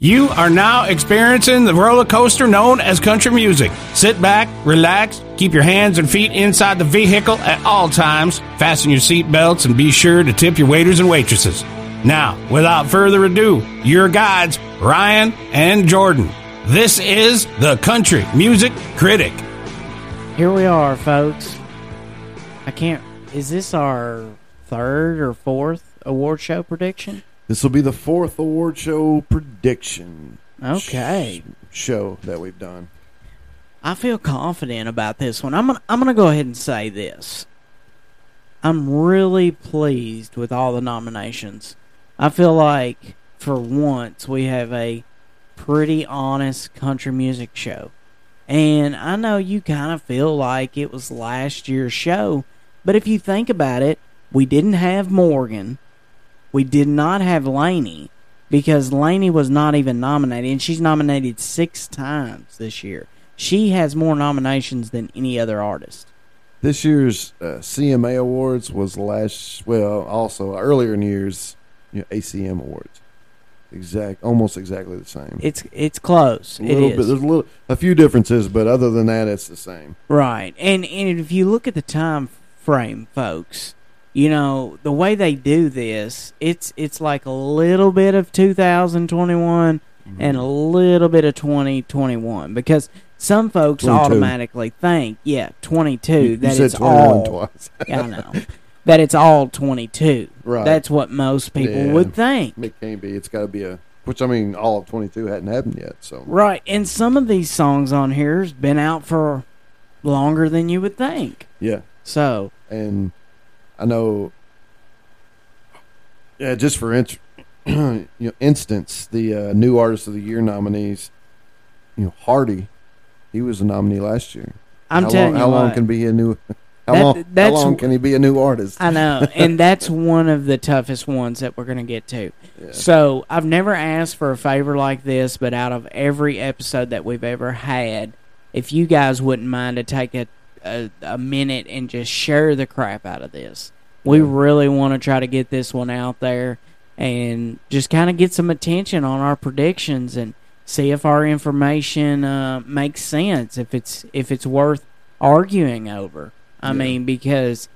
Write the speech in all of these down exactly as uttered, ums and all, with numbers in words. You are now experiencing the roller coaster known as country music. Sit back, relax, keep your hands and feet inside the vehicle at all times, fasten your seatbelts, and be sure to tip your waiters and waitresses. Now, without further ado, your guides, Ryan and Jordan. This is the Country Music Critic. Here we are, folks. I can't... Is this our third or fourth award show prediction? This will be the fourth award show prediction okay. sh- show that we've done. I feel confident about this one. I'm gonna, I'm gonna go ahead and say this. I'm really pleased with all the nominations. I feel like for once we have a pretty honest country music show. And I know you kind of feel like it was last year's show, but if you think about it, we didn't have Morgan. We did not have Lainey because Lainey was not even nominated, and she's nominated six times this year. She has more nominations than any other artist. This year's uh, C M A Awards was last, well, also earlier in years, you know, A C M Awards. Exact, almost exactly the same. It's it's close. A it is. Bit, there's a little, a few differences, but other than that, it's the same. Right, and and if you look at the time frame, folks. You know, the way they do this, it's it's like a little bit of two thousand twenty-one mm-hmm. and a little bit of twenty twenty-one because some folks twenty-two automatically think, yeah, twenty-two, you, that you it's all, twice. I know, that it's all twenty-two. Right. That's what most people yeah. would think. It can't be. It's got to be a, which I mean, all of twenty-two hadn't happened yet. So right, and some of these songs on here has been out for longer than you would think. Yeah. So. And. I know, yeah, just for int- you know, instance, the uh, New Artist of the Year nominees, you know, Hardy, he was a nominee last year. I'm how telling long, you How what, long can be a new, how, that, long, how long can he be a new artist? I know, and that's one of the toughest ones that we're going to get to. Yeah. So I've never asked for a favor like this, but out of every episode that we've ever had, if you guys wouldn't mind to take a A, a minute and just share the crap out of this. We yeah. really want to try to get this one out there and just kind of get some attention on our predictions and see if our information uh, makes sense, if it's if it's worth arguing over. I yeah. mean, because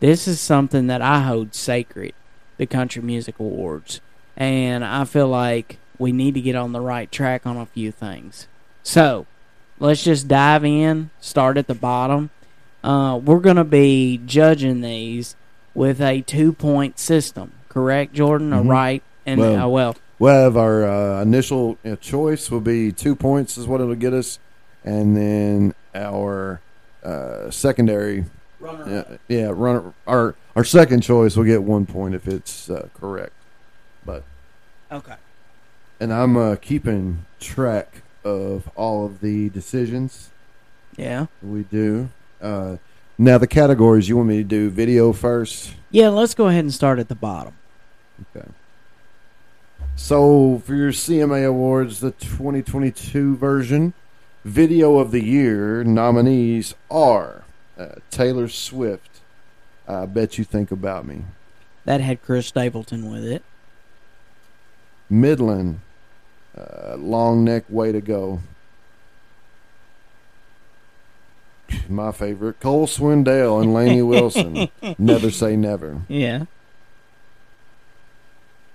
this is something that I hold sacred, the Country Music Awards, and I feel like we need to get on the right track on a few things. So, let's just dive in, start at the bottom. Uh, we're going to be judging these with a two-point system, correct, Jordan? Mm-hmm. Or right? And well, uh, well, we'll have our uh, initial uh, choice will be two points is what it'll get us, and then our uh, secondary, runner uh, yeah, runner our our second choice will get one point if it's uh, correct. But okay, and I'm uh, keeping track of all of the decisions. Yeah. We do. Uh, now, the categories, you want me to do video first? Yeah, let's go ahead and start at the bottom. Okay. So, for your C M A Awards, the twenty twenty-two version, Video of the Year nominees are uh, Taylor Swift, I Bet You Think About Me. That had Chris Stapleton with it. Midland. Uh, long neck, way to go. My favorite, Cole Swindell and Lainey Wilson. Never say never. Yeah.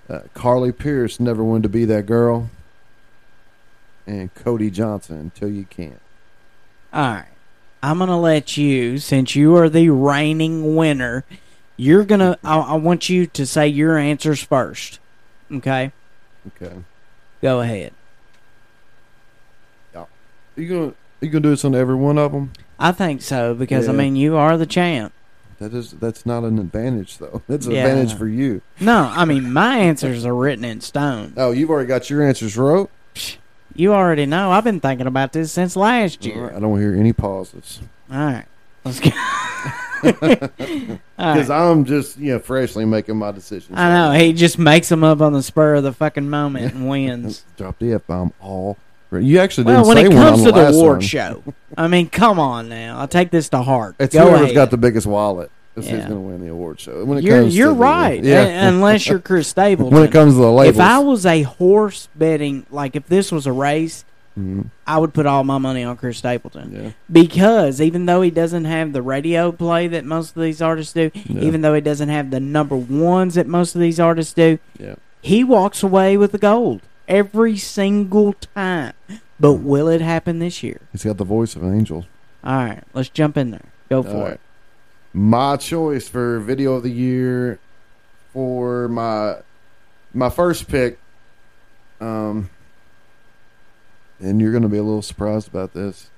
Uh, Carly Pearce, never wanted to be that girl. And Cody Johnson, until you can't. All right, I'm gonna let you, since you are the reigning winner. You're gonna. I, I want you to say your answers first. Okay. Okay. Go ahead. Yeah. Are you gonna are you gonna do this on every one of them? I think so because yeah. I mean you are the champ. That is that's not an advantage though. That's an yeah. advantage for you. No, I mean my answers are written in stone. Oh, you've already got your answers wrote? You already know. I've been thinking about this since last year. Right, I don't hear any pauses. All right, let's go. Because right. I'm just, you know, freshly making my decisions. I know. He just makes them up on the spur of the fucking moment and wins. Drop the F-bomb all. You actually didn't well, say one on the last one. When it comes to the award show, I mean, come on now. I take this to heart. It's Go whoever's ahead. got the biggest wallet. This yeah. is going to win the award show. When it you're comes you're to right, the, yeah. unless you're Chris Stapleton. When it comes to the labels. If I was a horse betting, like if this was a race, mm-hmm. I would put all my money on Chris Stapleton. Yeah. Because even though he doesn't have the radio play that most of these artists do, yeah. even though he doesn't have the number ones that most of these artists do, yeah. he walks away with the gold every single time. But mm-hmm. will it happen this year? He's got the voice of an angel. All right, let's jump in there. Go for all it. Right. My choice for video of the year for my my first pick, um, and you're going to be a little surprised about this.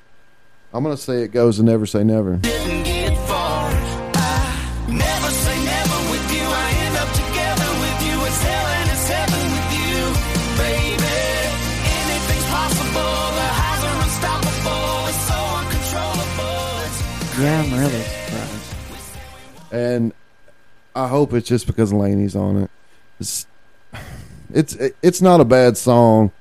I'm going to say it goes to Never Say Never. Didn't get far. I never say never with you. I end up together with you. It's hell and it's heaven with you, baby. Anything's possible. The highs are unstoppable. It's so uncontrollable. It's crazy. Yeah, I'm really. And I hope it's just because Lainey's on it. It's it's it's not a bad song,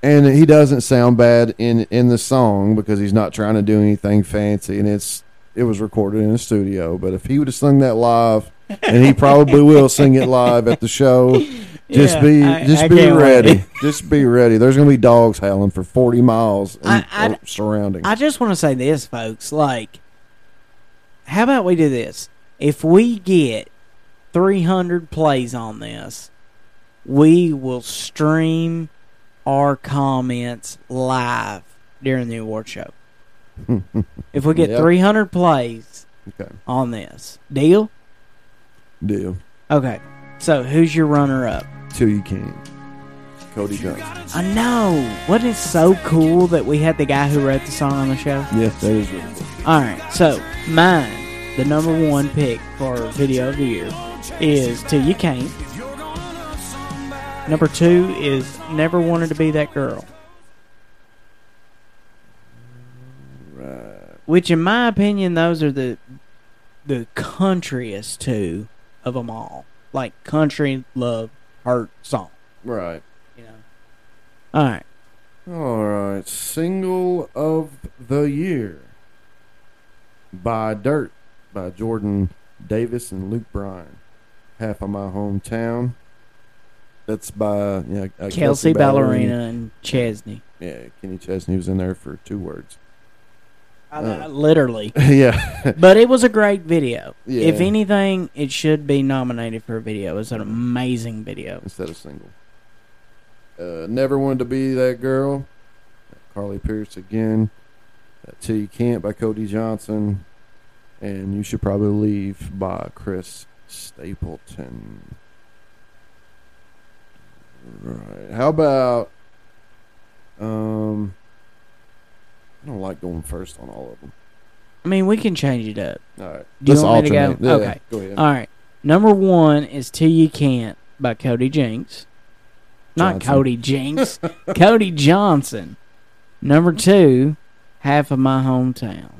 and he doesn't sound bad in, in the song because he's not trying to do anything fancy. And it's it was recorded in a studio. But if he would have sung that live, and he probably will sing it live at the show, just yeah, be I, just I be ready. Just be ready. There's gonna be dogs howling for forty miles in, I, I, surrounding. I just want to say this, folks. Like. How about we do this? If we get three hundred plays on this, we will stream our comments live during the award show. If we get yep. three hundred plays okay. on this. Deal? Deal. Okay. So, who's your runner-up? Till You Can. Cody Johnson. I know. Wasn't it so cool that we had the guy who wrote the song on the show? Yes, that is really cool. All right, so mine, the number one pick for video of the year is Till You Can't. Number two is Never Wanted to Be That Girl. Right. Which, in my opinion, those are the the countryest two of them all. Like, country, love, hurt song. Right. You know. All right. All right, single of the year. By Dirt, by Jordan Davis and Luke Bryan. Half of My Hometown. That's by you know, Kelsey, Kelsey Ballerina, Ballerina and Chesney. Yeah, Kenny Chesney was in there for two words. I, uh, I, literally. Yeah. But it was a great video. Yeah. If anything, it should be nominated for a video. It's an amazing video. Instead of single. Uh, Never Wanted to Be That Girl. Carly Pearce again. Till You Can't by Cody Johnson, and You Should Probably Leave by Chris Stapleton. Right. How about um I don't like going first on all of them. I mean, we can change it up. All right. Do you want me to go? Yeah, okay. Go ahead. All right. Number one is Till You Can't by Cody Jinks. Not Johnson. Cody Jinks. Cody Johnson. Number two, Half of My Hometown.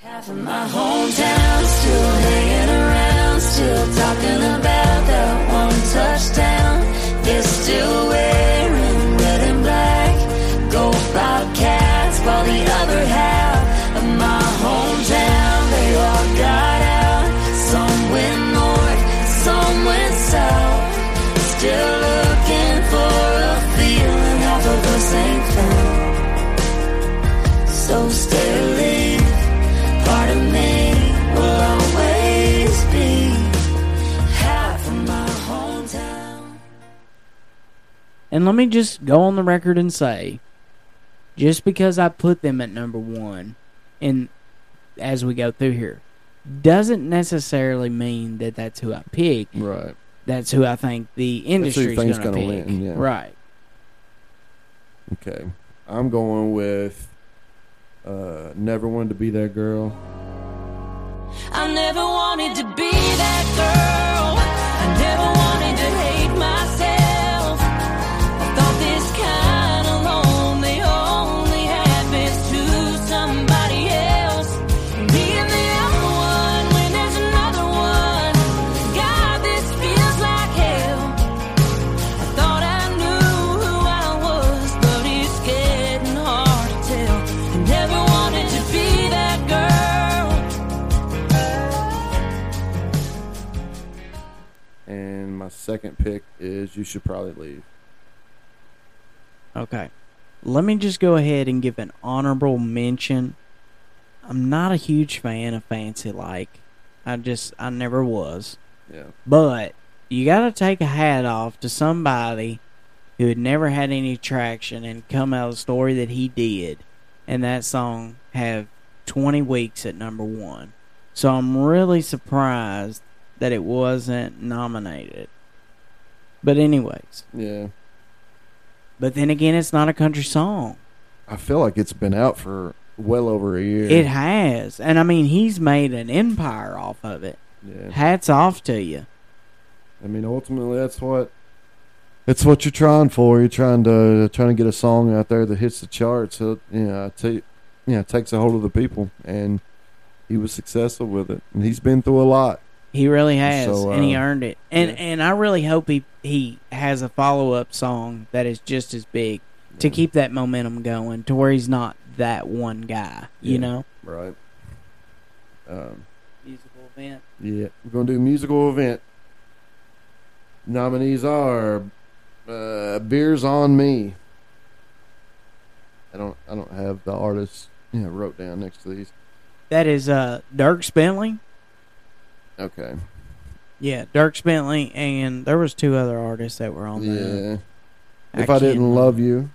Half of my hometown, still hanging around, still talking about that one touchdown. They're still wearing red and black, go Bobcats, while the other half of my hometown, they all got out. Some went north, some went south, still looking for a feeling, half of us ain't found. So steadily, part of me will always be half of my hometown. And let me just go on the record and say, just because I put them at number one, and as we go through here, doesn't necessarily mean that that's who I pick. Right. That's who I think the industry's going to pick. Win, yeah. Right. Okay. I'm going with Uh, Never Wanted to Be That Girl. I never wanted to be that girl. I never wanted to hate myself. I thought this kind of lonely only happens to somebody else. Me and the other one. second pick is You Should Probably Leave. Okay. Let me just go ahead and give an honorable mention. I'm not a huge fan of Fancy Like. I just, I never was. Yeah. But you got to take a hat off to somebody who had never had any traction and come out of the story that he did, and that song have twenty weeks at number one. So I'm really surprised that it wasn't nominated. But anyways. Yeah. But then again, it's not a country song. I feel like it's been out for well over a year. It has. And, I mean, he's made an empire off of it. Yeah. Hats off to you. I mean, ultimately, that's what... It's what you're trying for. You're trying to trying to get a song out there that hits the charts. So, you know, t- you know, takes a hold of the people, and he was successful with it. And he's been through a lot. He really has, so, uh, and he earned it. And yeah. and I really hope he he has a follow up song that is just as big yeah. to keep that momentum going, to where he's not that one guy. Yeah, you know, right? Um, musical event. Yeah, we're gonna do a musical event. Nominees are. Uh, Beers on Me. I don't. I don't have the artist. Yeah, wrote down next to these. That is uh, Dierks Bentley. Okay. Yeah, Dierks Bentley, and there was two other artists that were on there. Yeah. I if I Didn't remember. Love You.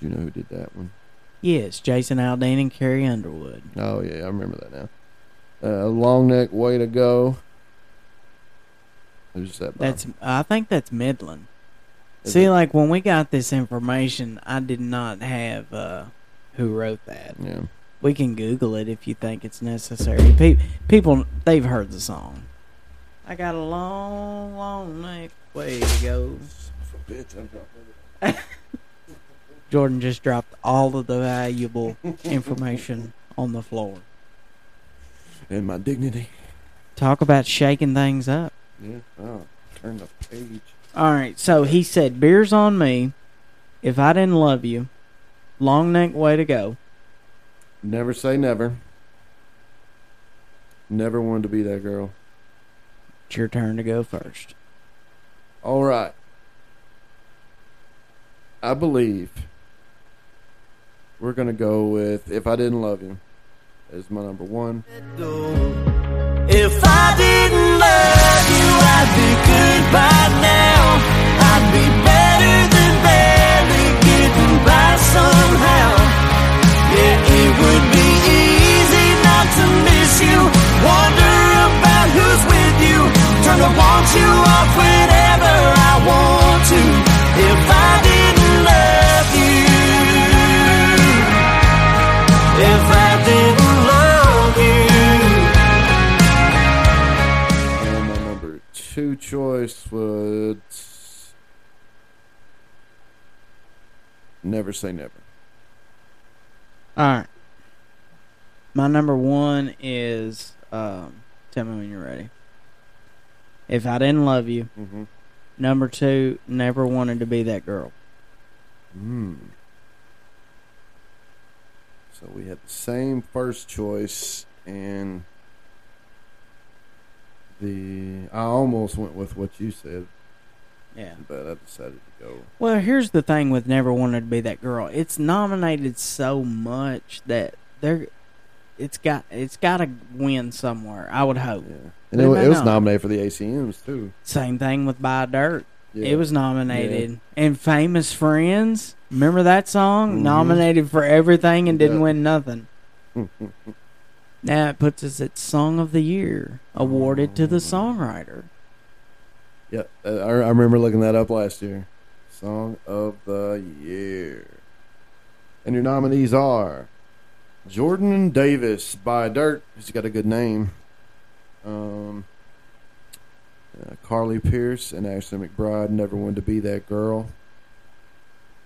Do you know who did that one? Yes, yeah, Jason Aldean and Carrie Underwood. Oh yeah, I remember that now. Uh, Long Neck, Way to Go. Who's that by? That's I think that's Midland. Is See, it? Like when we got this information, I did not have uh, who wrote that. Yeah, we can Google it if you think it's necessary. Pe- people, they've heard the song. I got a long, long neck way to go. Jordan just dropped all of the valuable information on the floor. And my dignity. Talk about shaking things up. Yeah, oh, turn the page. All right, so he said, Beers on Me, If I Didn't Love You, Long Neck Way to Go. Never Say Never. Never Wanted to Be That Girl. It's your turn to go first. All right. I believe we're going to go with If I Didn't Love You as my number one. If I didn't love you, I'd be good by now. I'd be better than barely getting by somehow. Yeah, it would be easy not to miss you. Wonder about who's with you. Trying to want you off whenever I want to. If I didn't love you. If I didn't love you. Two choice would Never Say Never. Alright. My number one is um, Tell Me When You're Ready. If I Didn't Love You. Mm-hmm. Number two, Never Wanted to Be That Girl. Hmm. So we had the same first choice, and The I almost went with what you said. Yeah. But I decided to go. Well, here's the thing with Never Wanted to Be That Girl. It's nominated so much that they're it's got it's got to win somewhere, I would hope. Yeah. And it, it was nominated for the A C Ms too. Same thing with By Dirt. Yeah. It was nominated. Yeah. And Famous Friends, remember that song? Mm-hmm. Nominated for everything and didn't yeah. win nothing. Now it puts us at Song of the Year, awarded to the songwriter. Yep, I, I remember looking that up last year. Song of the Year. And your nominees are Jordan Davis by Dierks. He's got a good name. Um, uh, Carly Pearce and Ashley McBryde, Never Wanted to Be That Girl.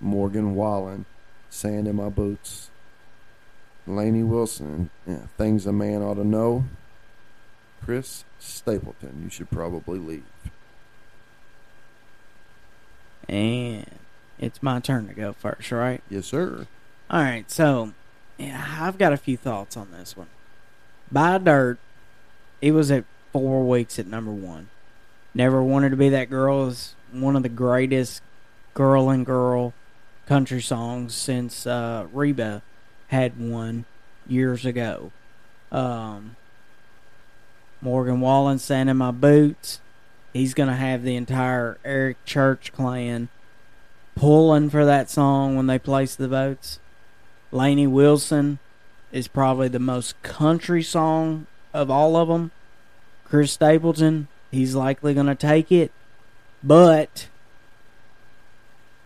Morgan Wallen, Sand in My Boots. Lainey Wilson, yeah, Things a Man Ought to Know. Chris Stapleton, You Should Probably Leave. And it's my turn to go first, right? Yes, sir. All right, so yeah, I've got a few thoughts on this one. By Dirt, it was at four weeks at number one. Never Wanted to Be That Girl is one of the greatest girl and girl country songs since uh, Reba had one years ago. Um, Morgan Wallen, Sand in My Boots. He's going to have the entire Eric Church clan pulling for that song when they place the votes. Lainey Wilson is probably the most country song of all of them. Chris Stapleton, he's likely going to take it. But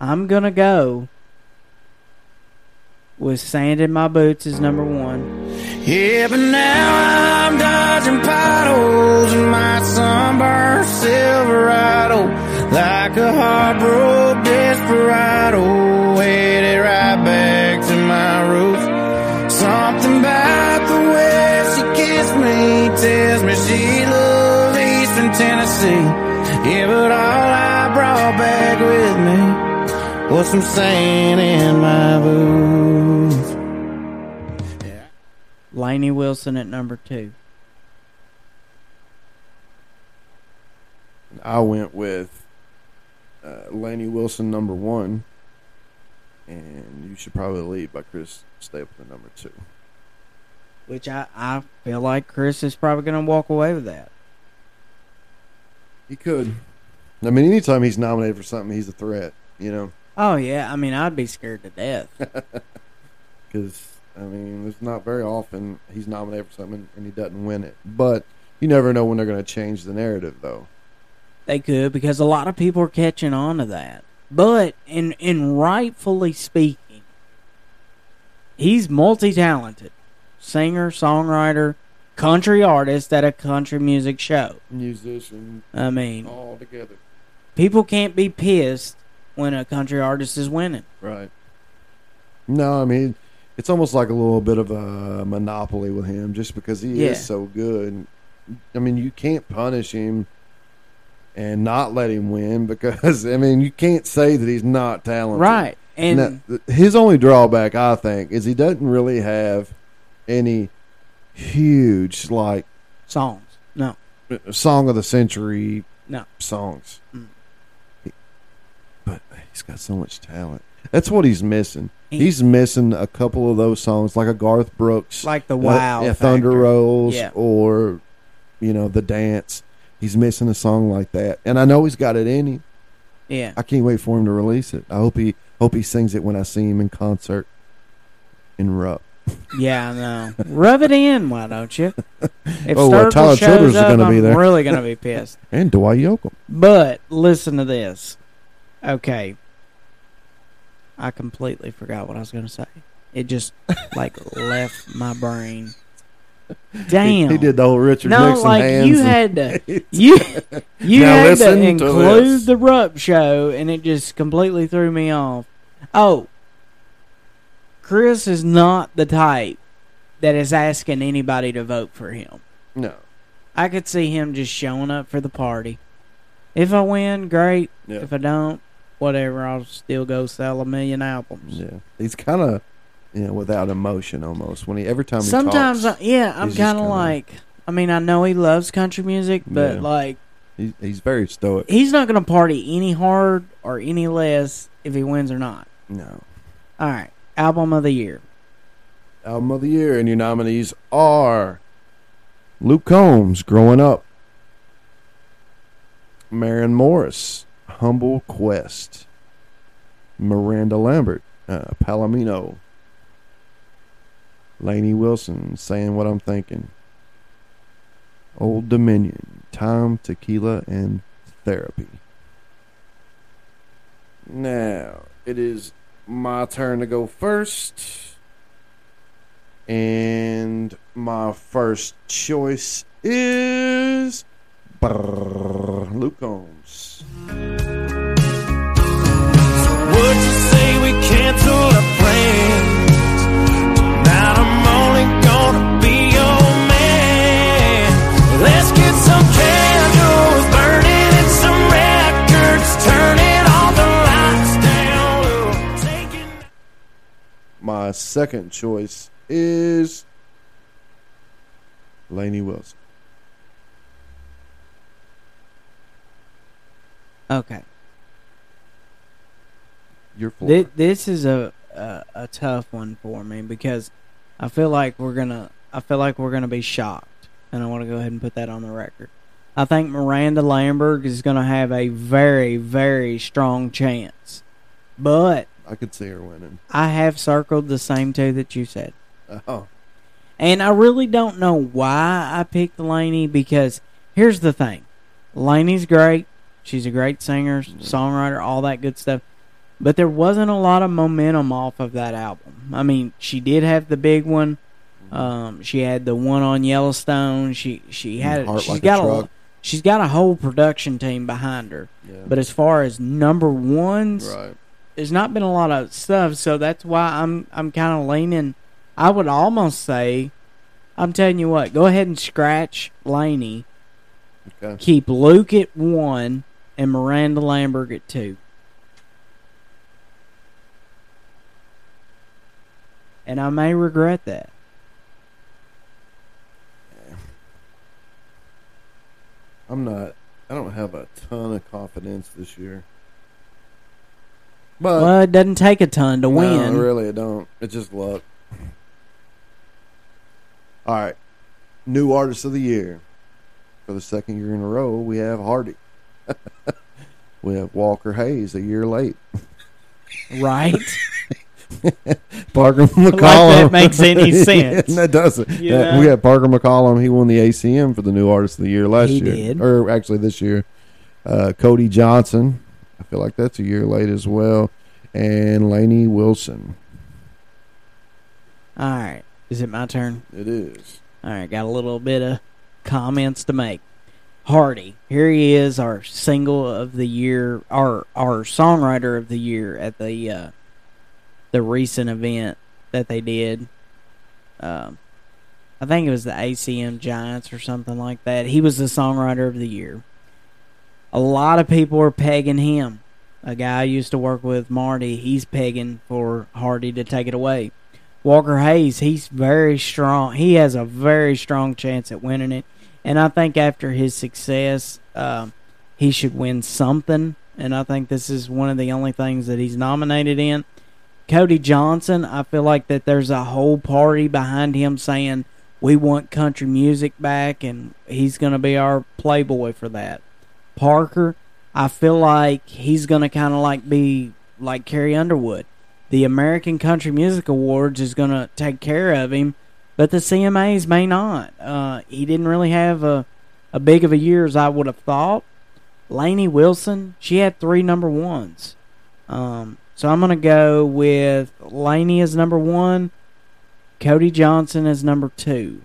I'm going to go with Sand in My Boots is number one. Yeah, but now I'm dodging potholes in my sunburned Silverado, like a heartbroken desperado, headed right back to my roots. Something about the way she kissed me tells me she loved Eastern Tennessee. Yeah, but all I brought back with me was some sand in my boots. Yeah. Lainey Wilson at number two. I went with uh, Lainey Wilson number one, and You Should Probably Leave by Chris Stapleton number two. Which I, I feel like Chris is probably going to walk away with that. He could. I mean, anytime he's nominated for something, he's a threat, you know. Oh, yeah. I mean, I'd be scared to death. Because, I mean, it's not very often he's nominated for something and he doesn't win it. But you never know when they're going to change the narrative, though. They could, because a lot of people are catching on to that. But, in, in rightfully speaking, he's multi-talented. Singer, songwriter, country artist at a country music show. Musician. I mean, all together. People can't be pissed when a country artist is winning. Right. No, I mean, it's almost like a little bit of a monopoly with him just because he yeah. is so good. I mean, you can't punish him and not let him win because, I mean, you can't say that he's not talented. Right. And now, his only drawback, I think, is he doesn't really have any huge, like... Songs. No. Song of the century no. songs. Mm. But he's got so much talent. That's what he's missing. He's missing a couple of those songs, like a Garth Brooks, like the Wow, uh, Thunder Rolls, yeah. or you know, The Dance. He's missing a song like that, and I know he's got it in him. Yeah, I can't wait for him to release it. I hope he hope he sings it when I see him in concert in Rupp. Yeah, I know. Rub it in, why don't you? If oh, well, Tyler Childers is going to be there. I'm really going to be pissed. And Dwight Yoakam. But listen to this. Okay, I completely forgot what I was going to say. It just, like, left my brain. Damn. He, he did the whole Richard no, Nixon like hands. No, like, you had to, you, you had to include to the Rupp show, and it just completely threw me off. Oh, Chris is not the type that is asking anybody to vote for him. No. I could see him just showing up for the party. If I win, great. Yeah. If I don't, whatever, I'll still go sell a million albums. Yeah, he's kind of, you know, without emotion almost. When he every time he sometimes, talks, I, yeah, I'm kind of like, I mean, I know he loves country music, but yeah. like, he's, he's very stoic. He's not going to party any hard or any less if he wins or not. No. All right, album of the year. Album of the year, and your nominees are Luke Combs, Growing Up; Maren Morris, Humble Quest; Miranda Lambert, uh, Palomino; Lainey Wilson, Saying What I'm Thinking; Old Dominion, Time, Tequila, and Therapy. Now, it is my turn to go first. And my first choice is... Brrr, Luke Combs. So would you say we cancel our plans? Now I'm only gonna be your man. Let's get some candles burning and some records turning, all the lights down. Taking... My second choice is Lainey Wilson. Okay. Your floor. Th- this is a, a a tough one for me because I feel like we're gonna I feel like we're gonna be shocked, and I want to go ahead and put that on the record. I think Miranda Lambert is gonna have a very, very strong chance, but I could see her winning. I have circled the same two that you said. Oh. And I really don't know why I picked Lainey, because here's the thing. Lainey's great. She's a great singer, songwriter, all that good stuff. But there wasn't a lot of momentum off of that album. I mean, she did have the big one. Um, she had the one on Yellowstone. She she had Heart she's like got a, a she's got a whole production team behind her. Yeah. But as far as number ones, right. There's not been a lot of stuff, so that's why I'm I'm kind of leaning. I would almost say, I'm telling you what, go ahead and scratch Lainey. Okay. Keep Luke at one and Miranda Lambert at two. And I may regret that. I'm not, I don't have a ton of confidence this year. But well, it doesn't take a ton to no, win. Really, it don't. It's just luck. All right. New Artist of the Year. For the second year in a row, we have Hardy. We have Walker Hayes a year late. Right. Parker McCollum. Like that makes any sense. Yeah, that doesn't. Yeah. Yeah, we have Parker McCollum. He won the A C M for the New Artist of the Year last he year. He did. Or actually this year. Uh, Cody Johnson. I feel like that's a year late as well. And Lainey Wilson. All right. Is it my turn? It is. All right. Got a little bit of comments to make. Hardy. Here he is, our single of the year, our our songwriter of the year at the uh, the recent event that they did. Um, I think it was the A C M Giants or something like that. He was the songwriter of the year. A lot of people are pegging him. A guy I used to work with, Marty, he's pegging for Hardy to take it away. Walker Hayes, he's very strong. He has a very strong chance at winning it. And I think after his success, uh, he should win something. And I think this is one of the only things that he's nominated in. Cody Johnson, I feel like that there's a whole party behind him saying, we want country music back, and he's going to be our playboy for that. Parker, I feel like he's going to kind of like be like Carrie Underwood. The American Country Music Awards is going to take care of him, but the C M As may not. Uh, he didn't really have a, a big of a year as I would have thought. Lainey Wilson, she had three number ones. Um, so I'm going to go with Lainey as number one, Cody Johnson as number two.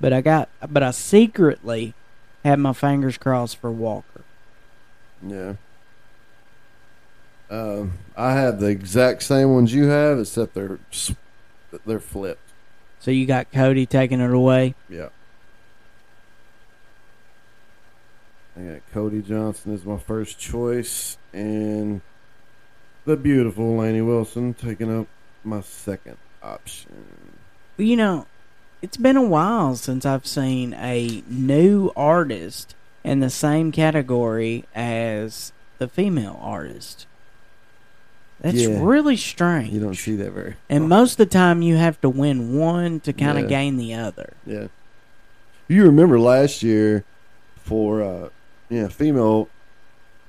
But I got, but I secretly... had my fingers crossed for Walker. Yeah. Um, I have the exact same ones you have, except they're they're flipped. So you got Cody taking it away? Yeah. I got Cody Johnson as my first choice, and the beautiful Lainey Wilson taking up my second option. You know... It's been a while since I've seen a new artist in the same category as the female artist. That's yeah. really strange. You don't see that very often. And most of the time you have to win one to kind of yeah. gain the other. Yeah. You remember last year for uh, yeah, female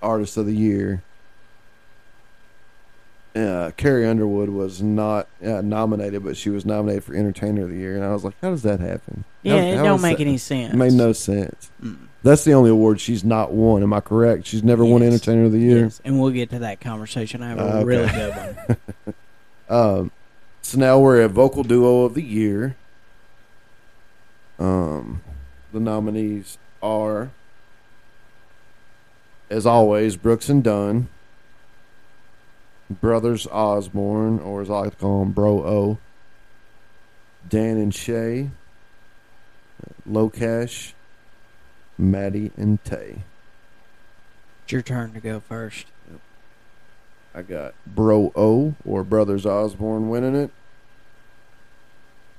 artist of the year, Uh, Carrie Underwood was not uh, nominated, but she was nominated for Entertainer of the Year, and I was like, "How does that happen?" Yeah, how, it how don't make that? any sense. It made no sense. Mm. That's the only award she's not won. Am I correct? She's never yes. won Entertainer of the Year. Yes. And we'll get to that conversation. I have a uh, okay. really good one. um, so now we're at Vocal Duo of the Year. Um, the nominees are, as always, Brooks and Dunn. Brothers Osborne, or as I like to call them, Bro O. Dan and Shay. Locash. Maddie and Tay. It's your turn to go first. Yep. I got Bro O, or Brothers Osborne, winning it.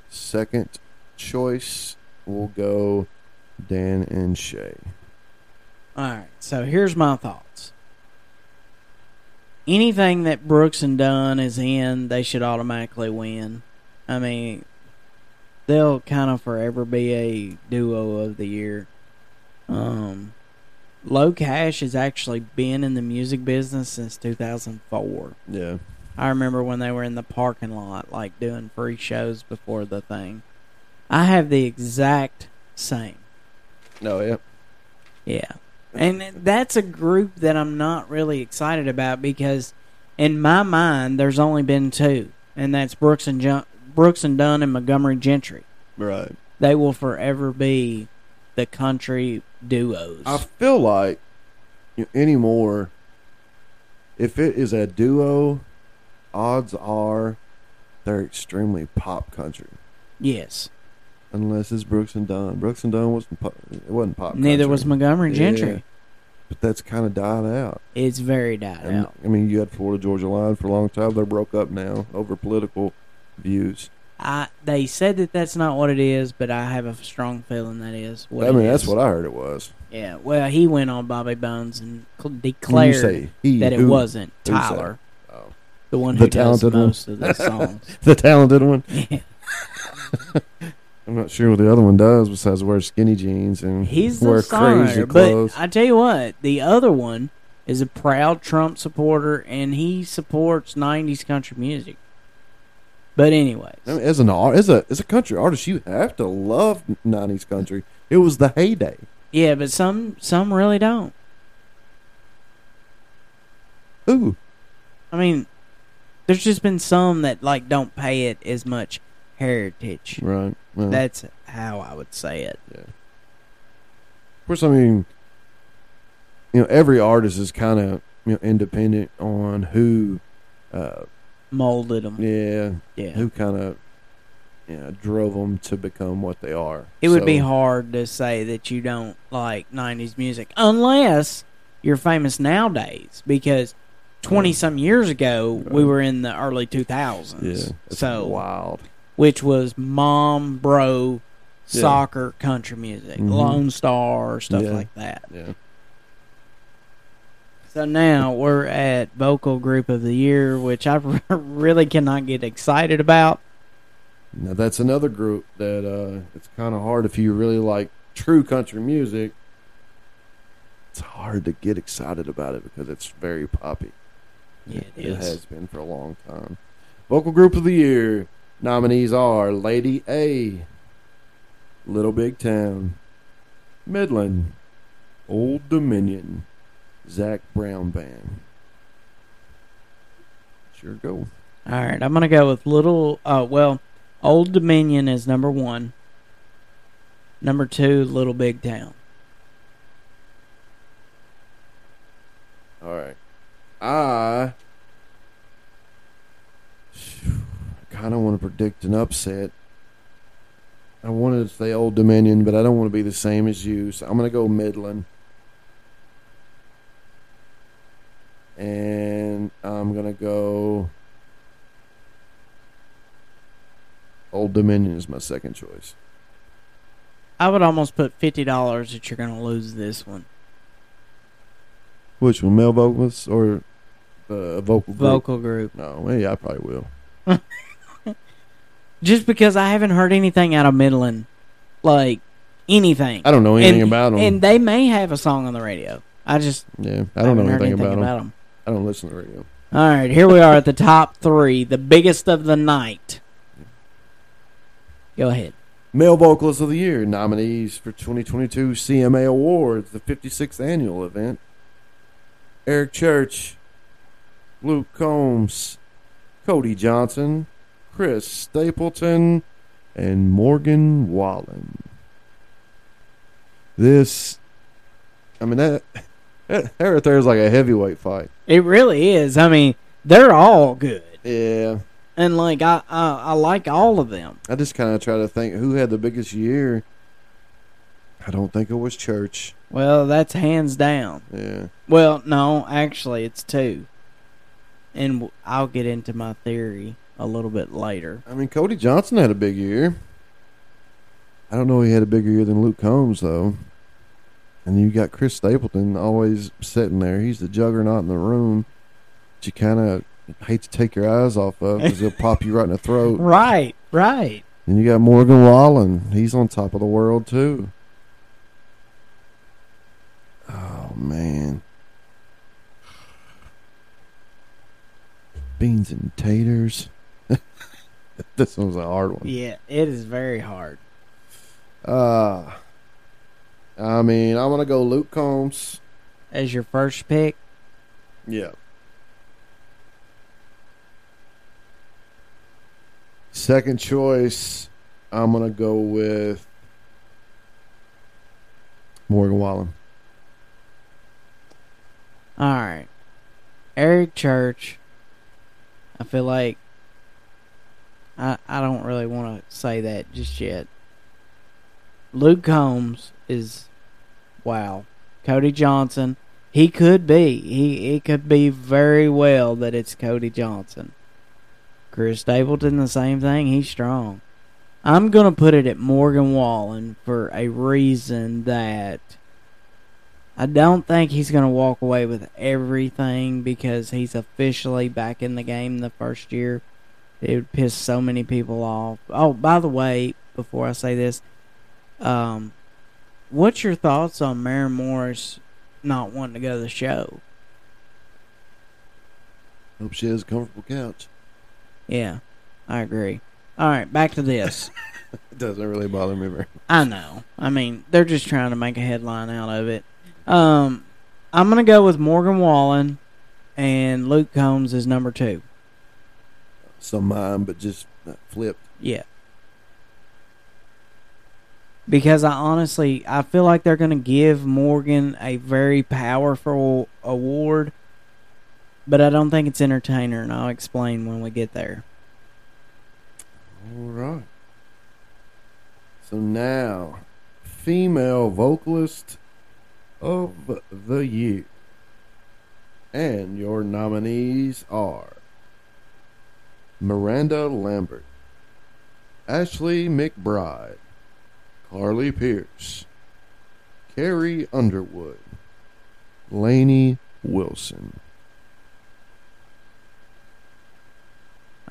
Second choice will go Dan and Shay. All right, so here's my thoughts. anything that Brooks and Dunn is in, they should automatically win. I mean, they'll kind of forever be a duo of the year. Um, Locash has actually been in the music business since two thousand four. Yeah. I remember when they were in the parking lot, like, doing free shows before the thing. I have the exact same. Oh, yeah. Yeah. And that's a group that I'm not really excited about because, in my mind, there's only been two, and that's Brooks and Jun- Brooks and Dunn and Montgomery Gentry. Right. They will forever be the country duos. I feel like anymore, if it is a duo, odds are they're extremely pop country. Yes. Unless it's Brooks and Dunn. Brooks and Dunn wasn't pop, it wasn't pop country. Neither was Montgomery Gentry. Yeah. But that's kind of died out. It's very died and, out. I mean, you had Florida Georgia Line for a long time. They're broke up now over political views. I They said that that's not what it is, but I have a strong feeling that is what I mean, it is. That's what I heard it was. Yeah, well, he went on Bobby Bones and declared he, that it who, wasn't Tyler. Oh. The one who the does most one. Of the songs. The talented one? Yeah. I'm not sure what the other one does besides wear skinny jeans and He's wear crazy songwriter, clothes. But I tell you what, the other one is a proud Trump supporter, and he supports nineties country music. But anyways, I mean, as an as a as a country artist, you have to love nineties country. It was the heyday. Yeah, but some some really don't. Ooh, I mean, there's just been some that like don't pay it as much. Heritage. Right. Well, that's how I would say it. Yeah. Of course, I mean, you know, every artist is kind of, you know, independent on who uh, molded them. Yeah. Yeah. Who kind of, you know, drove them to become what they are. It so, would be hard to say that you don't like nineties music unless you're famous nowadays because twenty-some years ago, right. We were in the early two thousands. Yeah. That's so wild. Which was mom, bro, yeah. Soccer, country music, mm-hmm. Lone Star, stuff yeah. like that. Yeah. So now we're at Vocal Group of the Year, which I really cannot get excited about. Now that's another group that uh, it's kind of hard if you really like true country music. It's hard to get excited about it because it's very poppy. Yeah, it, it is. It has been for a long time. Vocal Group of the Year. Nominees are Lady A, Little Big Town, Midland, Old Dominion, Zach Brown Band. Sure go. All right, I'm going to go with Little, uh, well, Old Dominion is number one. Number two, Little Big Town. All right. I... I don't want to predict an upset. I wanted to say Old Dominion, but I don't want to be the same as you, so I'm going to go Midland. And I'm going to go... Old Dominion is my second choice. I would almost put fifty dollars that you're going to lose this one. Which one, male vocalist or uh, vocal group? Vocal group. No, yeah, I probably will. Just because I haven't heard anything out of Midland. Like, anything. I don't know anything and, about them. And they may have a song on the radio. I just yeah, I don't know anything, anything about, them. about them. I don't listen to the radio. All right, here we are at the top three. The biggest of the night. Go ahead. Male Vocalist of the Year. Nominees for twenty twenty-two C M A Awards, the fifty-sixth annual event. Eric Church, Luke Combs, Cody Johnson, Chris Stapleton, and Morgan Wallen. This, I mean, that, that, that right there is like a heavyweight fight. It really is. I mean, they're all good. Yeah. And, like, I, I, I like all of them. I just kind of try to think who had the biggest year. I don't think it was Church. Well, that's hands down. Yeah. Well, no, actually, it's two. And I'll get into my theory a little bit later. I mean, Cody Johnson had a big year. I don't know he had a bigger year than Luke Combs, though. And you got Chris Stapleton always sitting there. He's the juggernaut in the room. you kind of hate to take your eyes off of because he'll pop you right in the throat. Right, right. And you got Morgan Wallen. He's on top of the world, too. Oh, man. Beans and taters. This one's a hard one. Yeah, it is very hard. Uh, I mean, I'm going to go Luke Combs. As your first pick? Yeah. Second choice, I'm going to go with Morgan Wallen. All right. Eric Church. I feel like I I don't really want to say that just yet. Luke Combs is, wow. Cody Johnson, he could be. He It could be very well that it's Cody Johnson. Chris Stapleton, the same thing. He's strong. I'm going to put it at Morgan Wallen for a reason that I don't think he's going to walk away with everything because he's officially back in the game the first year. It would piss so many people off. Oh, by the way, before I say this, um, what's your thoughts on Maren Morris not wanting to go to the show? Hope she has a comfortable couch. Yeah, I agree. All right, back to this. It doesn't really bother me very much. I know. I mean, they're just trying to make a headline out of it. Um, I'm going to go with Morgan Wallen, and Luke Combs is number two. So mine, but just flipped. Yeah. Because I honestly, I feel like they're going to give Morgan a very powerful award, but I don't think it's entertainer, and I'll explain when we get there. All right. So now, female vocalist of the year. And your nominees are Miranda Lambert, Ashley McBryde, Carly Pearce, Carrie Underwood, Lainey Wilson.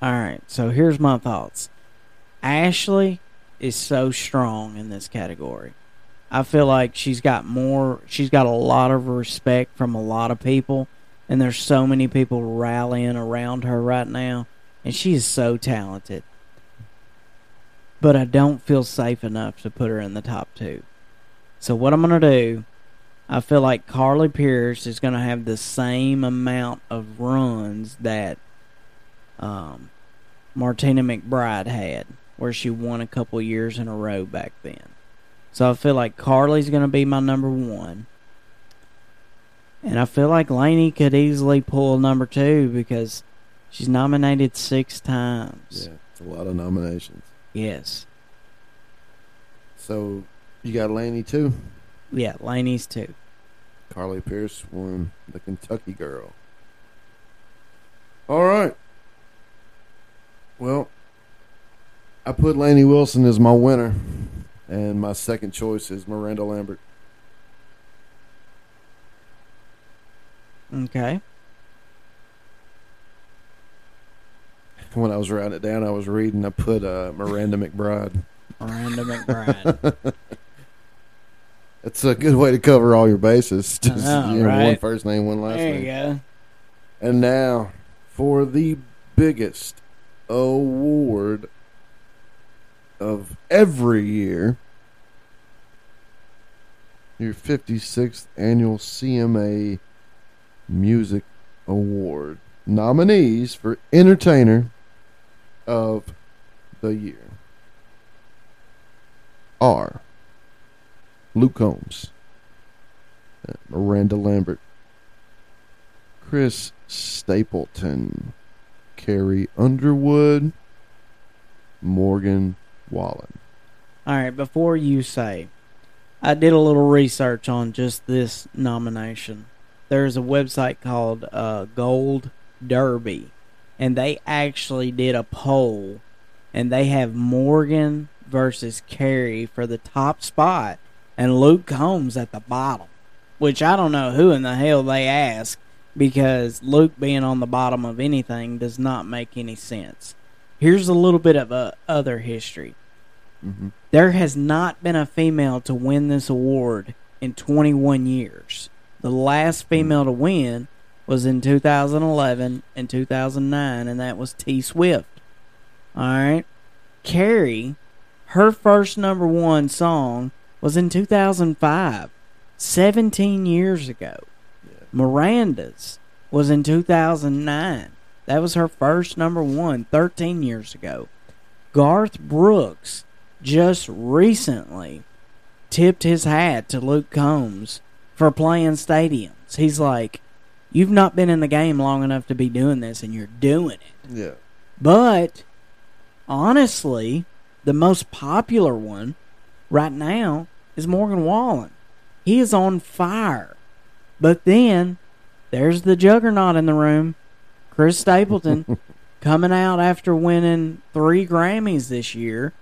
Alright, so here's my thoughts. Ashley is so strong in this category. I feel like she's got more, she's got a lot of respect from a lot of people, and there's so many people rallying around her right now, and she is so talented. But I don't feel safe enough to put her in the top two. So what I'm going to do, I feel like Carly Pearce is going to have the same amount of runs that um, Martina McBride had, where she won a couple years in a row back then. So I feel like Carly's going to be my number one. And I feel like Lainey could easily pull number two because she's nominated six times. Yeah, it's a lot of nominations. Yes. So you got Lainey too? Yeah, Lainey's two. Carly Pearce won the Kentucky Girl. All right. Well, I put Lainey Wilson as my winner. And my second choice is Miranda Lambert. Okay. When I was writing it down, I was reading, I put uh, Miranda McBryde. Miranda McBryde. That's a good way to cover all your bases. Just know, you know, right? One first name, one last there name. There you go. And now, for the biggest award of every year, your fifty-sixth annual C M A Music Award nominees for Entertainer of the Year are Luke Combs, Miranda Lambert, Chris Stapleton, Carrie Underwood, Morgan Wallen. All right, before you say, I did a little research on just this nomination. There's a website called uh, Gold Derby, and they actually did a poll, and they have Morgan versus Carrie for the top spot, and Luke Combs at the bottom, which I don't know who in the hell they asked, because Luke being on the bottom of anything does not make any sense. Here's a little bit of uh, other history. Mm-hmm. There has not been a female to win this award in twenty-one years. The last female mm-hmm. to win was in two thousand eleven and two thousand nine, and that was T. Swift. All right. Carrie, her first number one song was in two thousand five, seventeen years ago. Yeah. Miranda's was in two thousand nine. That was her first number one, thirteen years ago. Garth Brooks just recently tipped his hat to Luke Combs for playing stadiums. He's like, you've not been in the game long enough to be doing this, and you're doing it. Yeah. But, honestly, the most popular one right now is Morgan Wallen. He is on fire. But then, there's the juggernaut in the room, Chris Stapleton, coming out after winning three Grammys this year.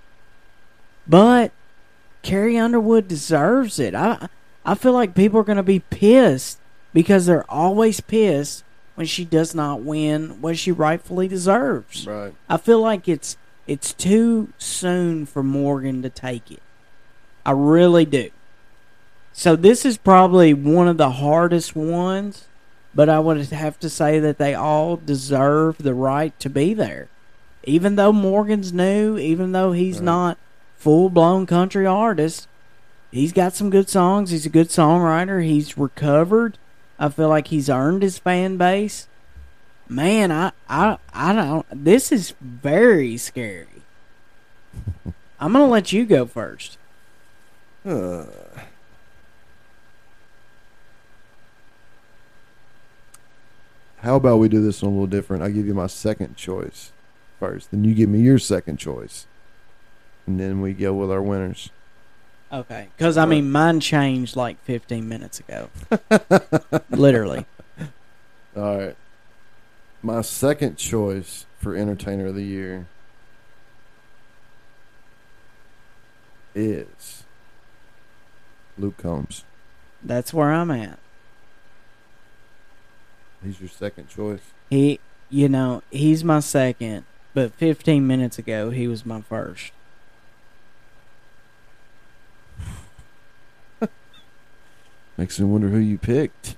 But Carrie Underwood deserves it. I I feel like people are going to be pissed because they're always pissed when she does not win what she rightfully deserves. Right. I feel like it's it's too soon for Morgan to take it. I really do. So this is probably one of the hardest ones, but I would have to say that they all deserve the right to be there. Even though Morgan's new, even though he's right. not full-blown country artist, he's got some good songs. He's a good songwriter. He's recovered. I feel like he's earned his fan base. Man, I, I, I don't. This is very scary. I'm going to let you go first. Uh. How about we do this one a little different? I'll give you my second choice first. Then you give me your second choice. And then we go with our winners. Okay. Because, I mean, mine changed like fifteen minutes ago. Literally. All right. My second choice for Entertainer of the Year is Luke Combs. That's where I'm at. He's your second choice. He, you know, he's my second, but fifteen minutes ago, he was my first. Makes me wonder who you picked.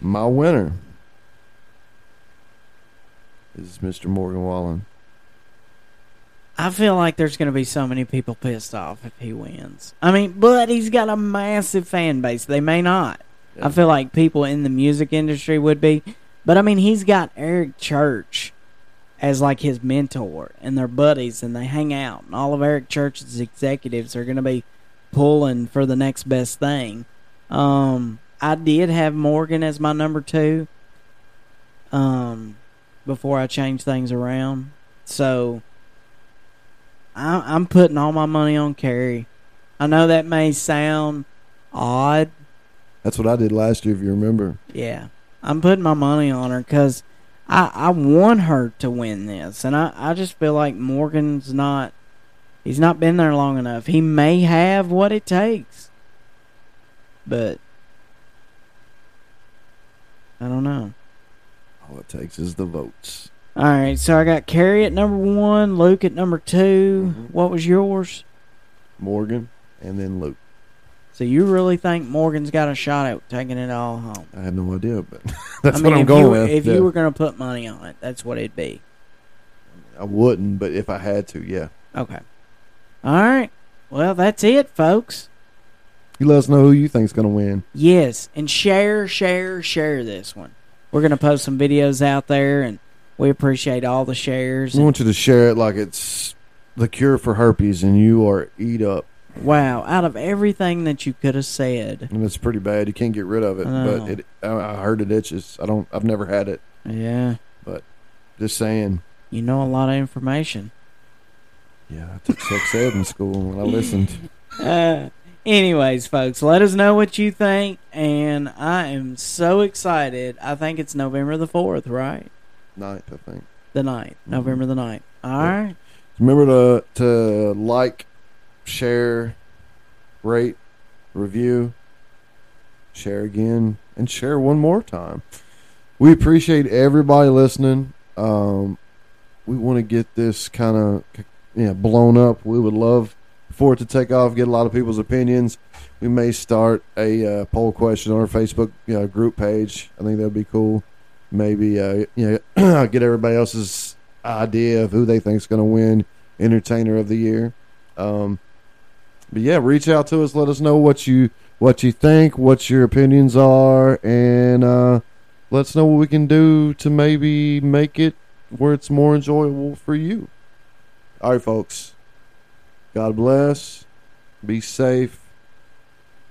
My winner is Mister Morgan Wallen. I feel like there's going to be so many people pissed off if he wins. I mean, but he's got a massive fan base. They may not. Yeah. I feel like people in the music industry would be. But, I mean, he's got Eric Church as, like, his mentor. And they're buddies, and they hang out. And all of Eric Church's executives are going to be pulling for the next best thing. Um, I did have Morgan as my number two um, before I changed things around. So, I, I'm putting all my money on Carrie. I know that may sound odd. That's what I did last year, if you remember. Yeah. I'm putting my money on her because I, I want her to win this. And I, I just feel like Morgan's not... He's not been there long enough. He may have what it takes. But I don't know. All it takes is the votes. All right, so I got Carrie at number one, Luke at number two. Mm-hmm. What was yours? Morgan and then Luke. So you really think Morgan's got a shot at taking it all home? I have no idea, but that's I mean, what I'm going you, with. If yeah. you were going to put money on it, that's what it'd be. I wouldn't, but if I had to, yeah. Okay. All right. Well, that's it, folks. You let us know who you think's going to win. Yes, and share, share, share this one. We're going to post some videos out there, and we appreciate all the shares. We want you to share it like it's the cure for herpes, and you are eat up. Wow, out of everything that you could have said. And it's pretty bad. You can't get rid of it, oh. but it, I heard it itches. I don't, I've never had it. Yeah. But just saying. You know a lot of information. Yeah, I took sex ed in school when I listened. Uh, anyways, folks, let us know what you think, and I am so excited. I think it's November the fourth, right? Ninth, I think. The ninth, mm-hmm. November the ninth. All yeah. right. Remember to to like, share, rate, review, share again, and share one more time. We appreciate everybody listening. Um, we want to get this kind of you know, blown up. We would love for it to take off, get a lot of people's opinions. We may start a uh, poll question on our Facebook you know, group page. I think that would be cool. Maybe uh, you know, get everybody else's idea of who they think is going to win Entertainer of the Year. Um, but yeah, reach out to us. Let us know what you what you think, what your opinions are, and uh, let us know what we can do to maybe make it where it's more enjoyable for you. All right, folks. God bless. Be safe.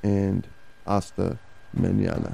And hasta mañana.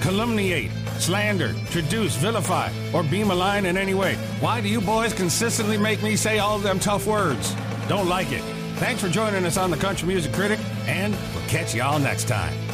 calumniate, slander, traduce, vilify, or be malign in any way. Why do you boys consistently make me say all them tough words? Don't like it. Thanks for joining us on the Country Music Critic, and we'll catch y'all next time.